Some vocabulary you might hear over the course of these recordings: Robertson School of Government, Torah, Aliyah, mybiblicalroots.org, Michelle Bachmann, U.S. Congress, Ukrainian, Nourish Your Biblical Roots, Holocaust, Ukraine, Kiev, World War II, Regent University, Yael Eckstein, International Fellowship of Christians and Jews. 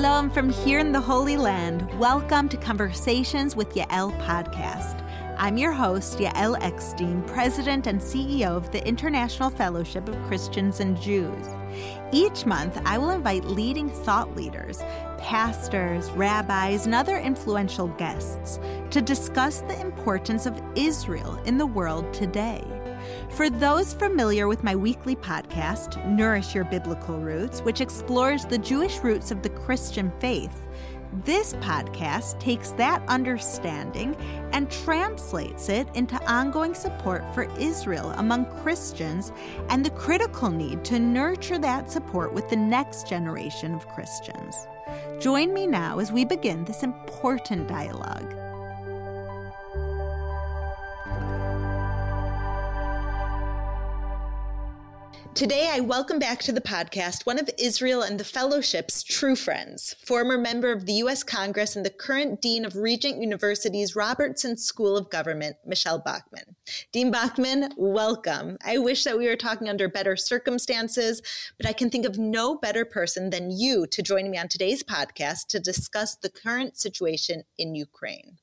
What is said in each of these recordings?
Shalom from here in the Holy Land. Welcome to Conversations with Yael podcast. I'm your host, Yael Eckstein, President and CEO of the International Fellowship of Christians and Jews. Each month, I will invite leading thought leaders, pastors, rabbis, and other influential guests to discuss the importance of Israel in the world today. For those familiar with my weekly podcast, Nourish Your Biblical Roots, which explores the Jewish roots of the Christian faith, this podcast takes that understanding and translates it into ongoing support for Israel among Christians and the critical need to nurture that support with the next generation of Christians. Join me now as we begin this important dialogue. Today, I welcome back to the podcast one of Israel and the Fellowship's true friends, former member of the U.S. Congress and the current Dean of Regent University's Robertson School of Government, Michelle Bachmann. Dean Bachmann, welcome. I wish that we were talking under better circumstances, but I can think of no better person than you to join me on today's podcast to discuss the current situation in Ukraine.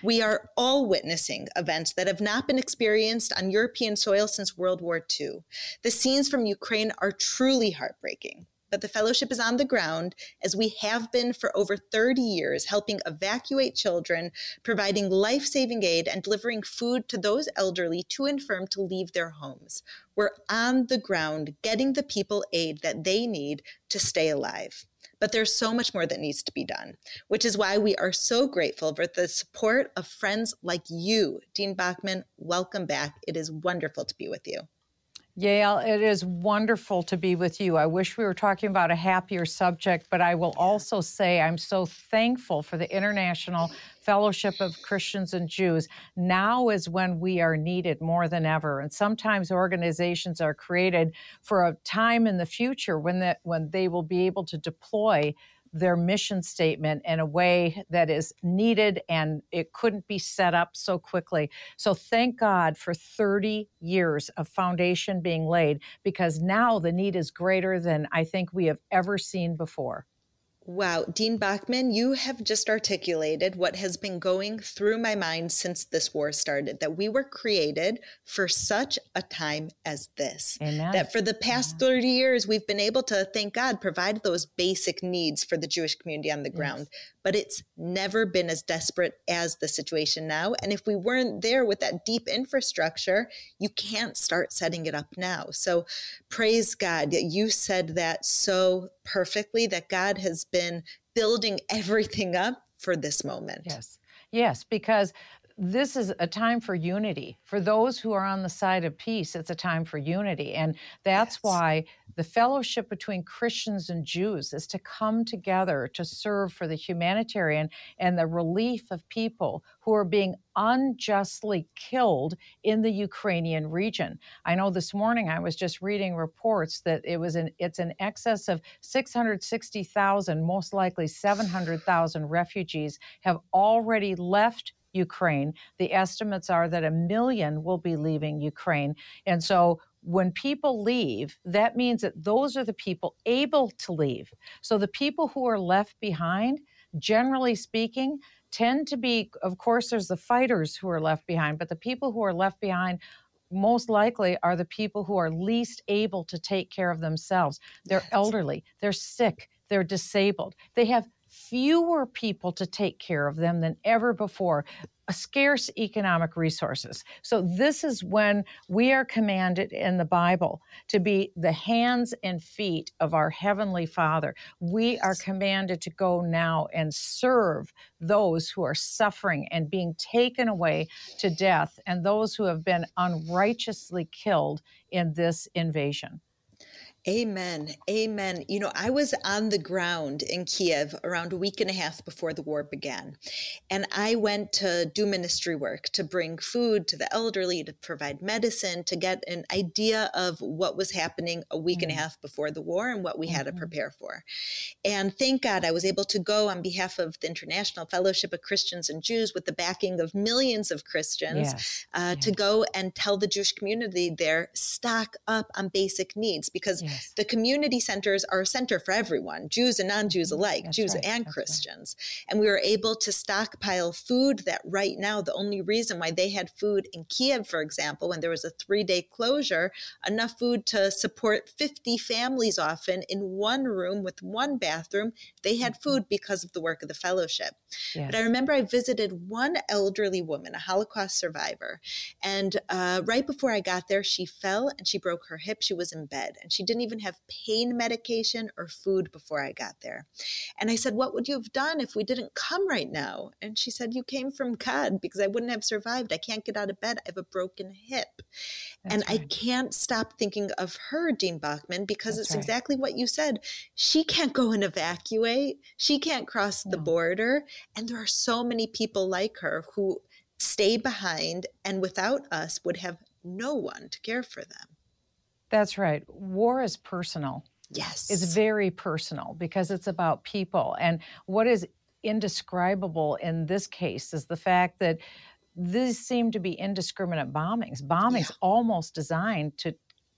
We are all witnessing events that have not been experienced on European soil since World War II. The scenes from Ukraine are truly heartbreaking, but the fellowship is on the ground, as we have been for over 30 years, helping evacuate children, providing life-saving aid, and delivering food to those elderly too infirm to leave their homes. We're on the ground getting the people aid that they need to stay alive. But there's so much more that needs to be done, which is why we are so grateful for the support of friends like you. Dean Bachmann, welcome back. It is wonderful to be with you. Yael, it is wonderful to be with you. I wish we were talking about a happier subject, but I will also say I'm so thankful for the International Fellowship of Christians and Jews. Now is when we are needed more than ever. And sometimes organizations are created for a time in the future when they will be able to deploy their mission statement in a way that is needed, and it couldn't be set up so quickly. So thank God for 30 years of foundation being laid, because now the need is greater than I think we have ever seen before. Wow. Dean Bachmann, you have just articulated what has been going through my mind since this war started, that we were created for such a time as this. Amen. That for the past 30 years, we've been able to, thank God, provide those basic needs for the Jewish community on the ground. Yes. But it's never been as desperate as the situation now. And if we weren't there with that deep infrastructure, you can't start setting it up now. So praise God that you said that so perfectly, that God has been building everything up for this moment. Yes, because this is a time for unity. For those who are on the side of peace, it's a time for unity. And that's why the fellowship between Christians and Jews is to come together to serve for the humanitarian and the relief of people who are being unjustly killed in the Ukrainian region. I know this morning I was just reading reports that it's in excess of 660,000, most likely 700,000 refugees have already left Ukraine. The estimates are that 1 million will be leaving Ukraine. And so when people leave, that means that those are the people able to leave. So the people who are left behind, generally speaking, tend to be, of course, there's the fighters who are left behind, but the people who are left behind most likely are the people who are least able to take care of themselves. They're elderly, they're sick, they're disabled. They have fewer people to take care of them than ever before, scarce economic resources. So this is when we are commanded in the Bible to be the hands and feet of our Heavenly Father. We are commanded to go now and serve those who are suffering and being taken away to death, and those who have been unrighteously killed in this invasion. Amen. Amen. You know, I was on the ground in Kiev around a week and a half before the war began, and I went to do ministry work, to bring food to the elderly, to provide medicine, to get an idea of what was happening a week and a half before the war and what we had to prepare for. And thank God I was able to go on behalf of the International Fellowship of Christians and Jews, with the backing of millions of Christians, to go and tell the Jewish community there, stock up on basic needs, because Yes. The community centers are a center for everyone, Jews and non-Jews alike, Jews and Christians. Right. And we were able to stockpile food that right now, the only reason why they had food in Kiev, for example, when there was a 3-day closure, enough food to support 50 families often in one room with one bathroom. They had food because of the work of the fellowship. Yes. But I remember I visited one elderly woman, a Holocaust survivor, and right before I got there, she fell and she broke her hip. She was in bed and she didn't even have pain medication or food before I got there. And I said, what would you have done if we didn't come right now? And she said, you came from God because I wouldn't have survived. I can't get out of bed. I have a broken hip. That's right. I can't stop thinking of her, Dean Bachmann, because it's exactly what you said. She can't go and evacuate. She can't cross the border. And there are so many people like her who stay behind and without us would have no one to care for them. That's right. War is personal. Yes. It's very personal because it's about people. And what is indescribable in this case is the fact that these seem to be indiscriminate bombings almost designed to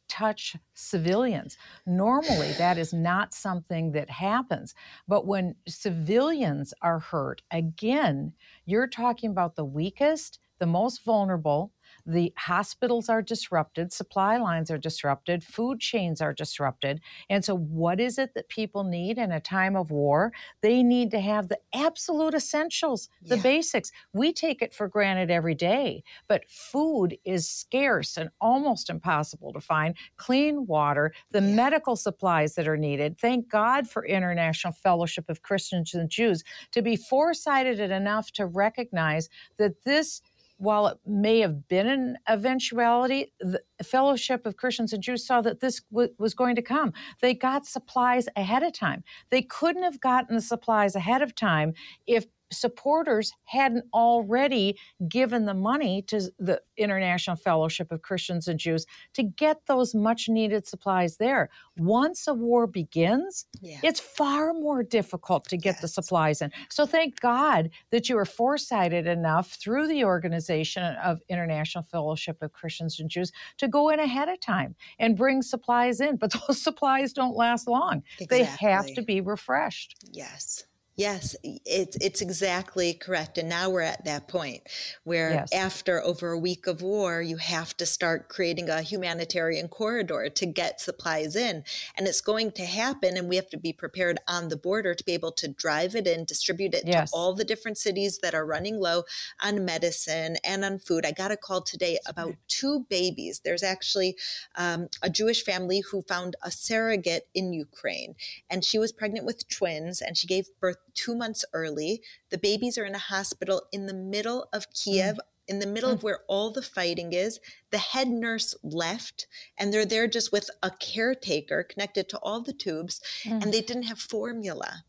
touch civilians. Normally, that is not something that happens. But when civilians are hurt, again, you're talking about the weakest, the most vulnerable. The hospitals are disrupted, supply lines are disrupted, food chains are disrupted. And so what is it that people need in a time of war? They need to have the absolute essentials, the basics. We take it for granted every day, but food is scarce and almost impossible to find. Clean water, the medical supplies that are needed. Thank God for International Fellowship of Christians and Jews to be foresighted enough to recognize that this, while it may have been an eventuality, the Fellowship of Christians and Jews saw that this was going to come. They got supplies ahead of time. They couldn't have gotten the supplies ahead of time if supporters hadn't already given the money to the International Fellowship of Christians and Jews to get those much-needed supplies there. Once a war begins, it's far more difficult to get the supplies in. So thank God that you were foresighted enough through the organization of International Fellowship of Christians and Jews to go in ahead of time and bring supplies in. But those supplies don't last long. Exactly. They have to be refreshed. Yes. Yes, it's exactly correct. And now we're at that point where after over a week of war, you have to start creating a humanitarian corridor to get supplies in. And it's going to happen. And we have to be prepared on the border to be able to drive it in, distribute it to all the different cities that are running low on medicine and on food. I got a call today about 2 babies. There's actually a Jewish family who found a surrogate in Ukraine. And she was pregnant with twins and she gave birth 2 months early. The babies are in a hospital in the middle of Kiev, in the middle of where all the fighting is. The head nurse left, and they're there just with a caretaker connected to all the tubes, and they didn't have formula.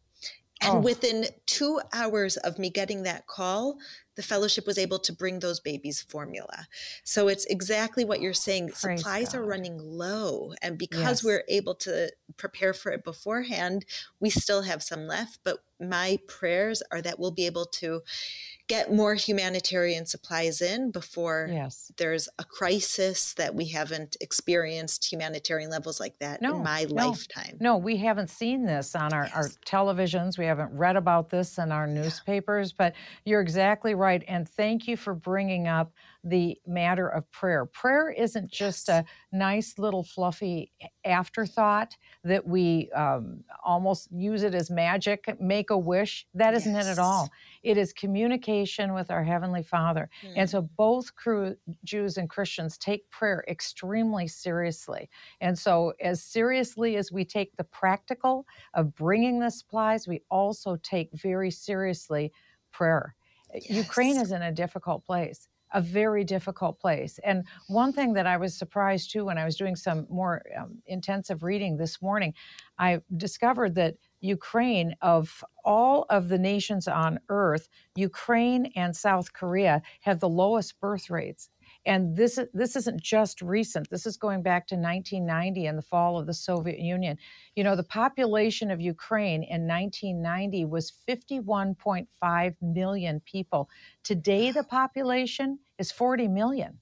And within 2 hours of me getting that call, the fellowship was able to bring those babies formula. So it's exactly what you're saying. Supplies are running low. And because we're able to prepare for it beforehand, we still have some left. But my prayers are that we'll be able to get more humanitarian supplies in before there's a crisis that we haven't experienced humanitarian levels like that in my lifetime. No, we haven't seen this on our televisions. We haven't read about this in our newspapers, but you're exactly right. And thank you for bringing up the matter of prayer. Prayer isn't just a nice little fluffy afterthought that we almost use it as magic, make a wish. That isn't it at all. It is communication with our Heavenly Father. And so both Jews and Christians take prayer extremely seriously. And so as seriously as we take the practical of bringing the supplies, we also take very seriously prayer. Yes. Ukraine is in a difficult place. A very difficult place. And one thing that I was surprised too when I was doing some more intensive reading this morning, I discovered that Ukraine, of all of the nations on earth, Ukraine and South Korea have the lowest birth rates. And this isn't just recent. This is going back to 1990 and the fall of the Soviet Union. You know, the population of Ukraine in 1990 was 51.5 million people. Today, the population is 40 million.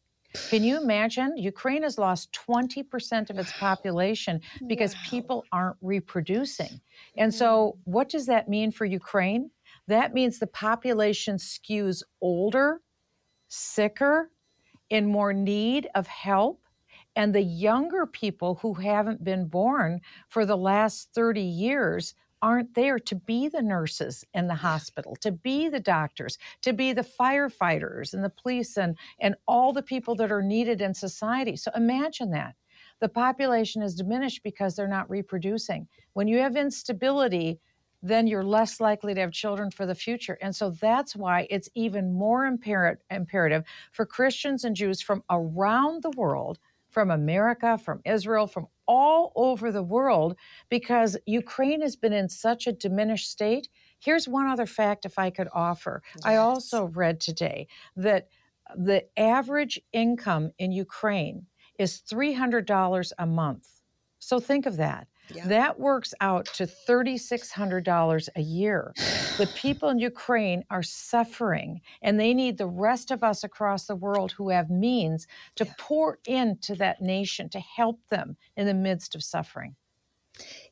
Can you imagine? Ukraine has lost 20% of its population because people aren't reproducing. And so what does that mean for Ukraine? That means the population skews older, sicker, in more need of help. And the younger people who haven't been born for the last 30 years aren't there to be the nurses in the hospital, to be the doctors, to be the firefighters and the police and all the people that are needed in society. So imagine that. The population is diminished because they're not reproducing. When you have instability, then you're less likely to have children for the future. And so that's why it's even more imperative for Christians and Jews from around the world, from America, from Israel, from all over the world, because Ukraine has been in such a diminished state. Here's one other fact if I could offer. Yes. I also read today that the average income in Ukraine is $300 a month. So think of that. Yeah. That works out to $3,600 a year. The people in Ukraine are suffering, and they need the rest of us across the world who have means to pour into that nation to help them in the midst of suffering.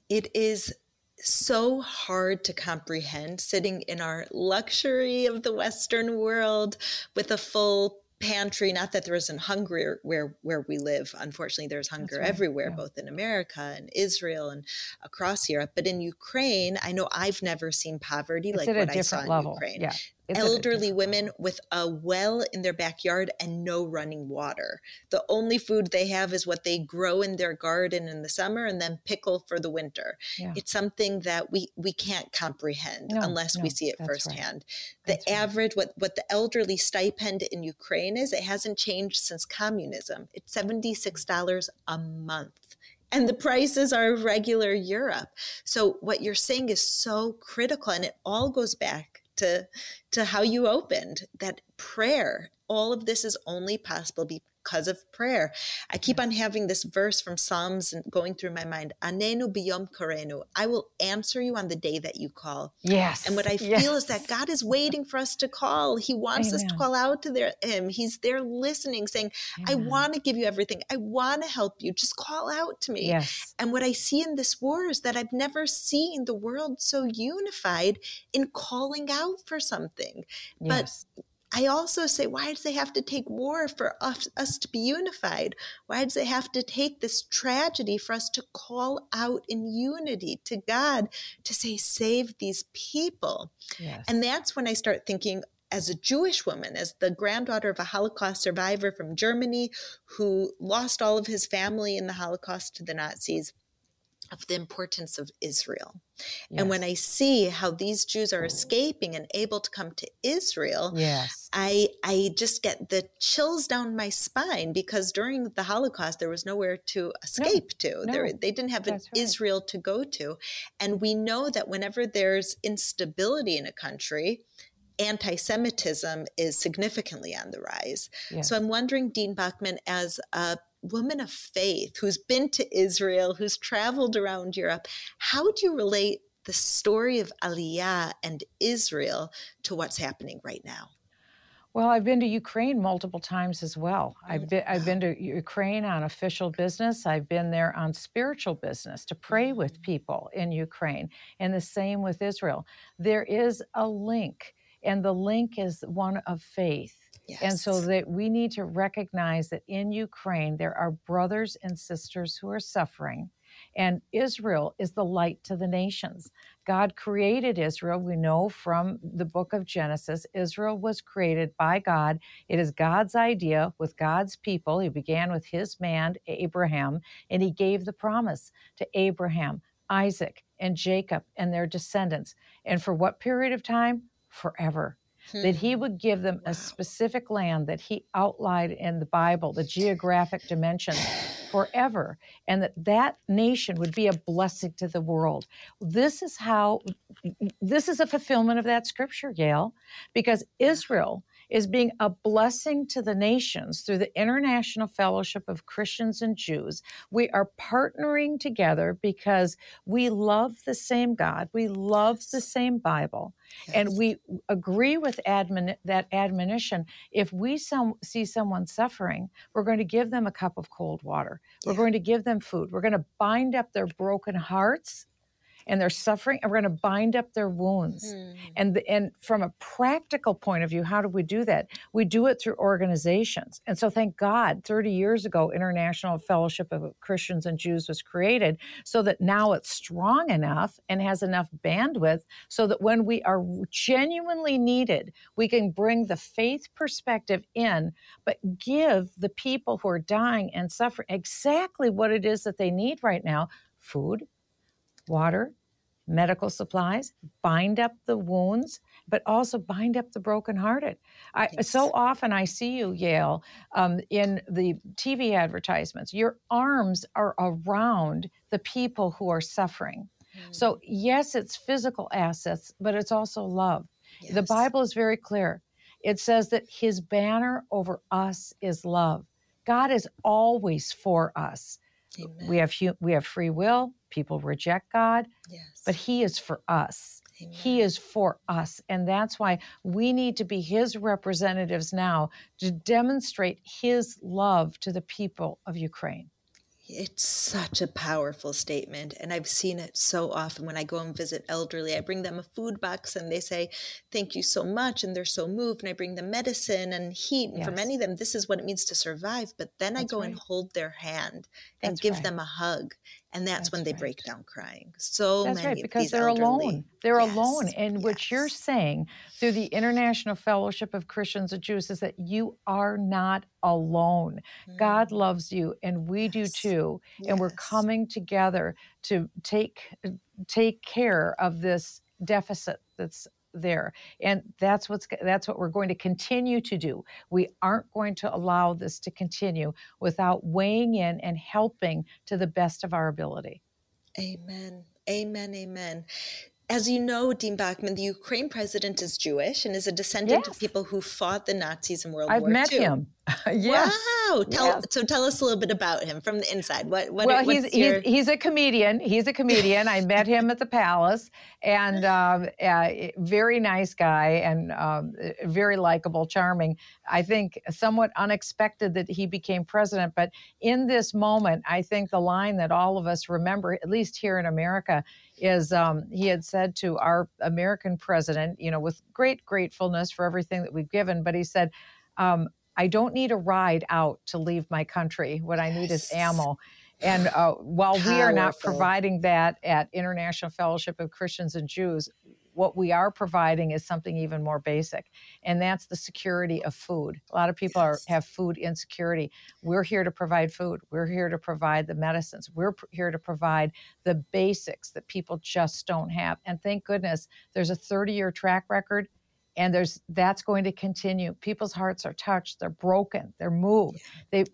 It is so hard to comprehend sitting in our luxury of the Western world with a full pantry, not that there isn't hunger where we live. Unfortunately, there's hunger everywhere, both in America and Israel and across Europe. But in Ukraine, I know I've never seen poverty like what I saw in Ukraine. Yeah. Elderly women with a well in their backyard and no running water. The only food they have is what they grow in their garden in the summer and then pickle for the winter. Yeah. It's something that we can't comprehend unless we see it firsthand. Right. The average, what the elderly stipend in Ukraine is, it hasn't changed since communism. It's $76 a month. And the prices are regular Europe. So what you're saying is so critical, and it all goes back to how you opened, that prayer. All of this is only possible because of prayer. I keep on having this verse from Psalms and going through my mind, Anenu biyom korenu, I will answer you on the day that you call. Yes. And what I feel is that God is waiting for us to call. He wants us to call out to him. He's there listening, saying, I want to give you everything. I want to help you. Just call out to me. Yes. And what I see in this war is that I've never seen the world so unified in calling out for something. Yes. But I also say, why does it have to take war for us to be unified? Why does it have to take this tragedy for us to call out in unity to God to say, save these people? Yes. And that's when I start thinking, as a Jewish woman, as the granddaughter of a Holocaust survivor from Germany who lost all of his family in the Holocaust to the Nazis, of the importance of Israel. Yes. And when I see how these Jews are escaping and able to come to Israel, I just get the chills down my spine, because during the Holocaust, there was nowhere to escape to. They didn't have an Israel to go to. And we know that whenever there's instability in a country, anti-Semitism is significantly on the rise. Yes. So I'm wondering, Dean Bachmann, as a woman of faith who's been to Israel, who's traveled around Europe, how do you relate the story of Aliyah and Israel to what's happening right now? Well, I've been to Ukraine multiple times as well. I've been to Ukraine on official business. I've been there on spiritual business to pray with people in Ukraine, and the same with Israel. There is a link, and the link is one of faith. Yes. And so that we need to recognize that in Ukraine, there are brothers and sisters who are suffering, and Israel is the light to the nations. God created Israel. We know from the book of Genesis, Israel was created by God. It is God's idea with God's people. He began with his man, Abraham, and he gave the promise to Abraham, Isaac, and Jacob, and their descendants. And for what period of time? Forever. That he would give them a specific land that he outlined in the Bible, the geographic dimensions, forever, and that nation would be a blessing to the world. This is a fulfillment of that scripture, Yael, because Israel is being a blessing to the nations through the International Fellowship of Christians and Jews. We are partnering together because we love the same God, we love the same Bible, and we agree with that admonition. If we see someone suffering, we're going to give them a cup of cold water. We're going to give them food. We're going to bind up their broken hearts and their suffering, and we're going to bind up their wounds. And from a practical point of view, how do we do that? We do it through organizations. And so thank God, 30 years ago, International Fellowship of Christians and Jews was created so that now it's strong enough and has enough bandwidth so that when we are genuinely needed, we can bring the faith perspective in, but give the people who are dying and suffering exactly what it is that they need right now: food, water, medical supplies, bind up the wounds, but also bind up the brokenhearted. So often I see you, Yael, in the TV advertisements. Your arms are around the people who are suffering. So yes, it's physical assets, but it's also love. The Bible is very clear. It says that his banner over us is love. God is always for us. Amen. We have free will. People reject God, but he is for us. Amen. He is for us. And that's why we need to be his representatives now to demonstrate his love to the people of Ukraine. It's such a powerful statement. And I've seen it so often when I go and visit elderly. I bring them a food box and they say, thank you so much. And they're so moved. And I bring them medicine and heat. And for many of them, this is what it means to survive. But then I go and hold their hand and give them a hug. And that's when they break down crying. That's many of these elderly. That's right, because they're alone. They're alone. And what you're saying through the International Fellowship of Christians and Jews is that you are not alone. God loves you, and we do too. And we're coming together to take care of this deficit that's there. And that's what we're going to continue to do. We aren't going to allow this to continue without weighing in and helping to the best of our ability. Amen. Amen. Amen. As you know, Dean Bachmann, the Ukraine president is Jewish and is a descendant of people who fought the Nazis in World War II. I've met him. Wow. So tell us a little bit about him from the inside. He's a comedian. I met him at the Palace, and very nice guy and very likable, charming. I think somewhat unexpected that he became president. But in this moment, I think the line that all of us remember, at least here in America, is he had said to our American president, with great gratefulness for everything that we've given, but he said, I don't need a ride out to leave my country. What I need is ammo. And while we are not providing that at International Fellowship of Christians and Jews, what we are providing is something even more basic, and that's the security of food. A lot of people have food insecurity. We're here to provide food. We're here to provide the medicines. We're here to provide the basics that people just don't have. And thank goodness there's a 30-year track record, and that's going to continue. People's hearts are touched. They're broken. They're moved.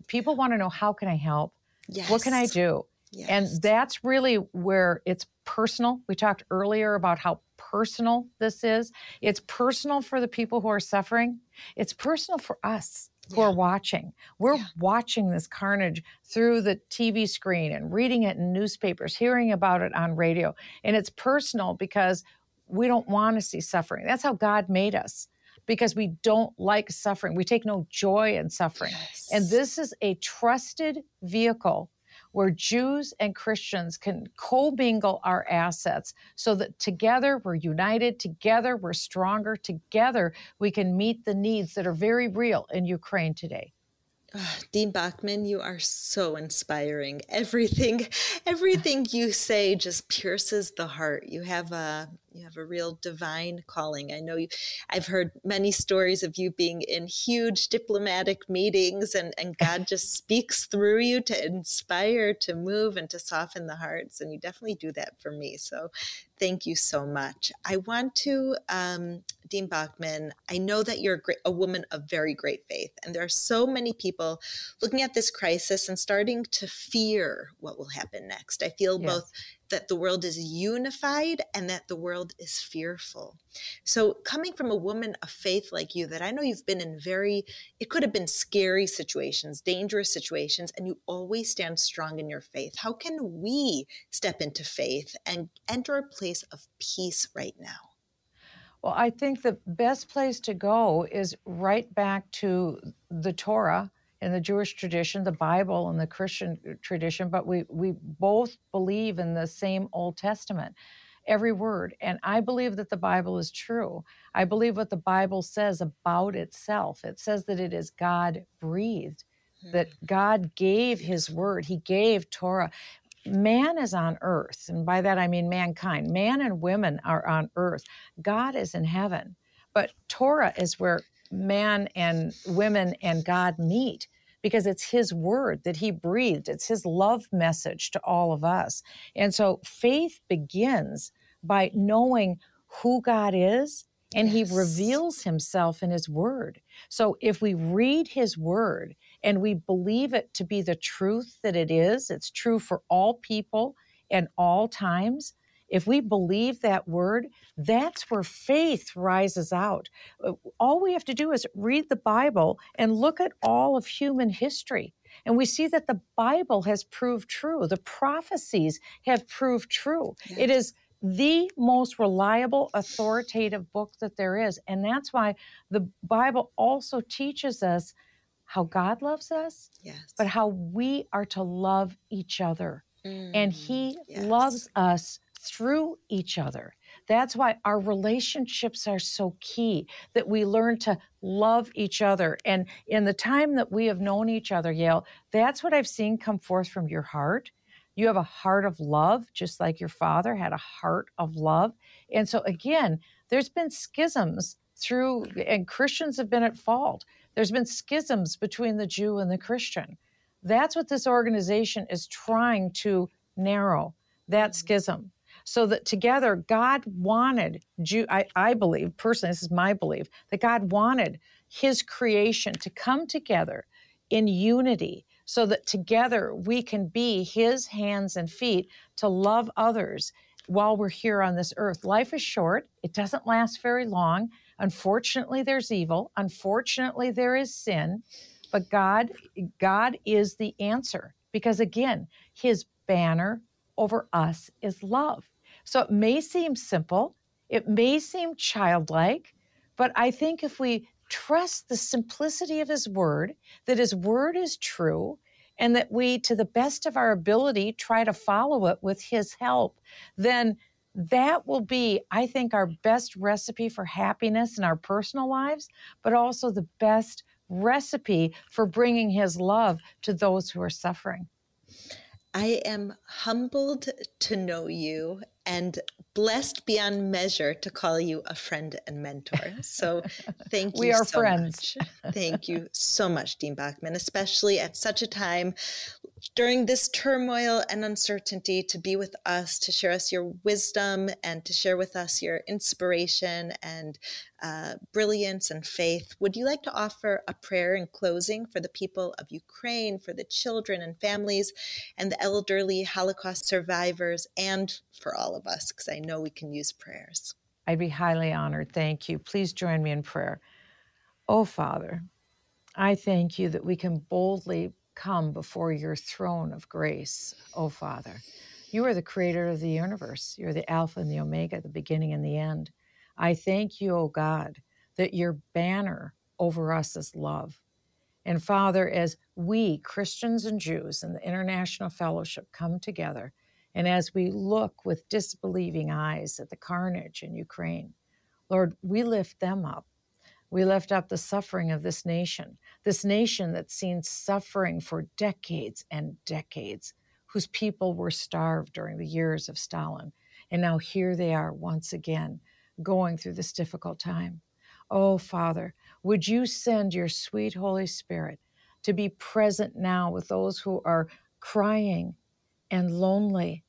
People want to know, how can I help? Yes. What can I do? Yes. And that's really where it's personal. We talked earlier about how personal this is. It's personal for the people who are suffering. It's personal for us who are watching. We're watching this carnage through the TV screen and reading it in newspapers, hearing about it on radio. And it's personal because we don't want to see suffering. That's how God made us, because we don't like suffering. We take no joy in suffering. Yes. And this is a trusted vehicle where Jews and Christians can co-mingle our assets so that together we're united, together we're stronger, together we can meet the needs that are very real in Ukraine today. Dean Bachmann, you are so inspiring. Everything you say just pierces the heart. You have a real divine calling. I know I've heard many stories of you being in huge diplomatic meetings, and God just speaks through you to inspire, to move, and to soften the hearts. And you definitely do that for me. So thank you so much. I want to, Dean Bachmann, I know that you're a woman of very great faith, and there are so many people looking at this crisis and starting to fear what will happen next. I feel both that the world is unified, and that the world is fearful. So coming from a woman of faith like you, that I know you've been in it could have been scary situations, dangerous situations, and you always stand strong in your faith. How can we step into faith and enter a place of peace right now? Well, I think the best place to go is right back to the Torah and the Jewish tradition, the Bible and the Christian tradition, but we both believe in the same Old Testament, every word. And I believe that the Bible is true. I believe what the Bible says about itself. It says that it is God-breathed, that God gave his word. He gave Torah. Man is on earth, and by that I mean mankind. Man and women are on earth. God is in heaven, but Torah is where man and women and God meet, because it's his word that he breathed. It's his love message to all of us. And so faith begins by knowing who God is, and yes, he reveals himself in his word. So if we read his word and we believe it to be the truth that it is, it's true for all people and all times, if we believe that word, that's where faith rises out. All we have to do is read the Bible and look at all of human history. And we see that the Bible has proved true. The prophecies have proved true. Yes. It is the most reliable, authoritative book that there is. And that's why the Bible also teaches us how God loves us, yes, but how we are to love each other. And he yes, loves us through each other. That's why our relationships are so key, that we learn to love each other. And in the time that we have known each other, Yael, that's what I've seen come forth from your heart. You have a heart of love, just like your father had a heart of love. And so again, there's been schisms through, and Christians have been at fault. There's been schisms between the Jew and the Christian. That's what this organization is trying to narrow, that schism, so that together God wanted, I believe, personally, this is my belief, that God wanted his creation to come together in unity, so that together we can be his hands and feet to love others while we're here on this earth. Life is short. It doesn't last very long. Unfortunately, there's evil. Unfortunately, there is sin. But God is the answer, because again, his banner over us is love. So it may seem simple, it may seem childlike, but I think if we trust the simplicity of his word, that his word is true, and that we, to the best of our ability, try to follow it with his help, then that will be, I think, our best recipe for happiness in our personal lives, but also the best recipe for bringing his love to those who are suffering. I am humbled to know you and blessed beyond measure to call you a friend and mentor. So thank you we are so friends. Much. Thank you so much, Dean Bachmann, especially at such a time during this turmoil and uncertainty, to be with us, to share us your wisdom, and to share with us your inspiration and brilliance and faith. Would you like to offer a prayer in closing for the people of Ukraine, for the children and families and the elderly Holocaust survivors, and for all of us? Because I know we can use prayers. I'd be highly honored. Thank you. Please join me in prayer. Oh, Father, I thank you that we can boldly come before your throne of grace. Oh, Father, you are the creator of the universe. You're the Alpha and the Omega, the beginning and the end. I thank you, oh God, that your banner over us is love. And Father, as we, Christians and Jews and the International Fellowship, come together, and as we look with disbelieving eyes at the carnage in Ukraine, Lord, we lift them up. We lift up the suffering of this nation that's seen suffering for decades and decades, whose people were starved during the years of Stalin. And now here they are once again going through this difficult time. Oh, Father, would you send your sweet Holy Spirit to be present now with those who are crying and lonely,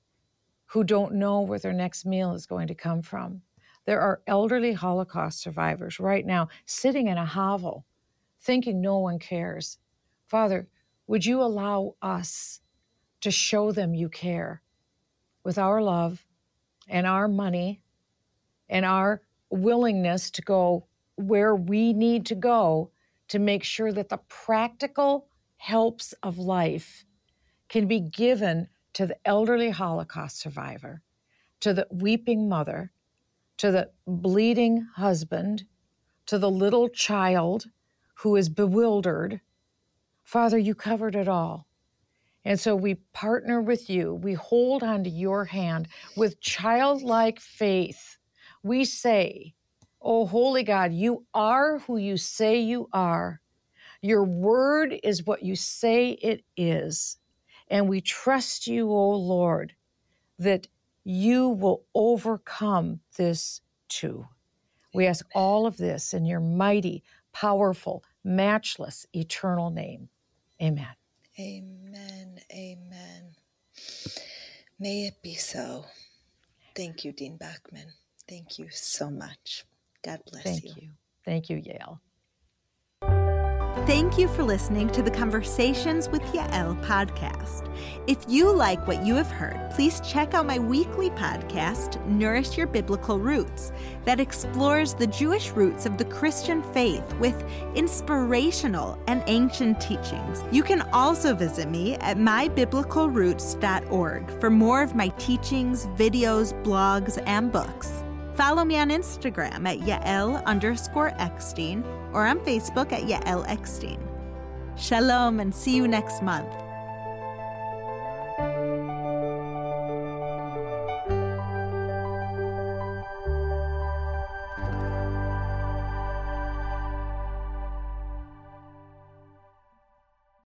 who don't know where their next meal is going to come from. There are elderly Holocaust survivors right now sitting in a hovel, thinking no one cares. Father, would you allow us to show them you care? with our love and our money and our willingness to go where we need to go to make sure that the practical helps of life can be given to the elderly Holocaust survivor, to the weeping mother, to the bleeding husband, to the little child who is bewildered. Father, you covered it all. And so we partner with you. We hold onto your hand with childlike faith. We say, oh, holy God, you are who you say you are. Your word is what you say it is. And we trust you, oh Lord, that you will overcome this too. We ask all of this in your mighty, powerful, matchless, eternal name. Amen. Amen. Amen. May it be so. Thank you, Dean Bachmann. Thank you so much. God bless you. Thank you. Thank you, Yael. Thank you for listening to the Conversations with Yael podcast. If you like what you have heard, please check out my weekly podcast, Nourish Your Biblical Roots, that explores the Jewish roots of the Christian faith with inspirational and ancient teachings. You can also visit me at mybiblicalroots.org for more of my teachings, videos, blogs, and books. Follow me on Instagram at Yael_Eckstein or on Facebook at Yael Eckstein. Shalom, and see you next month.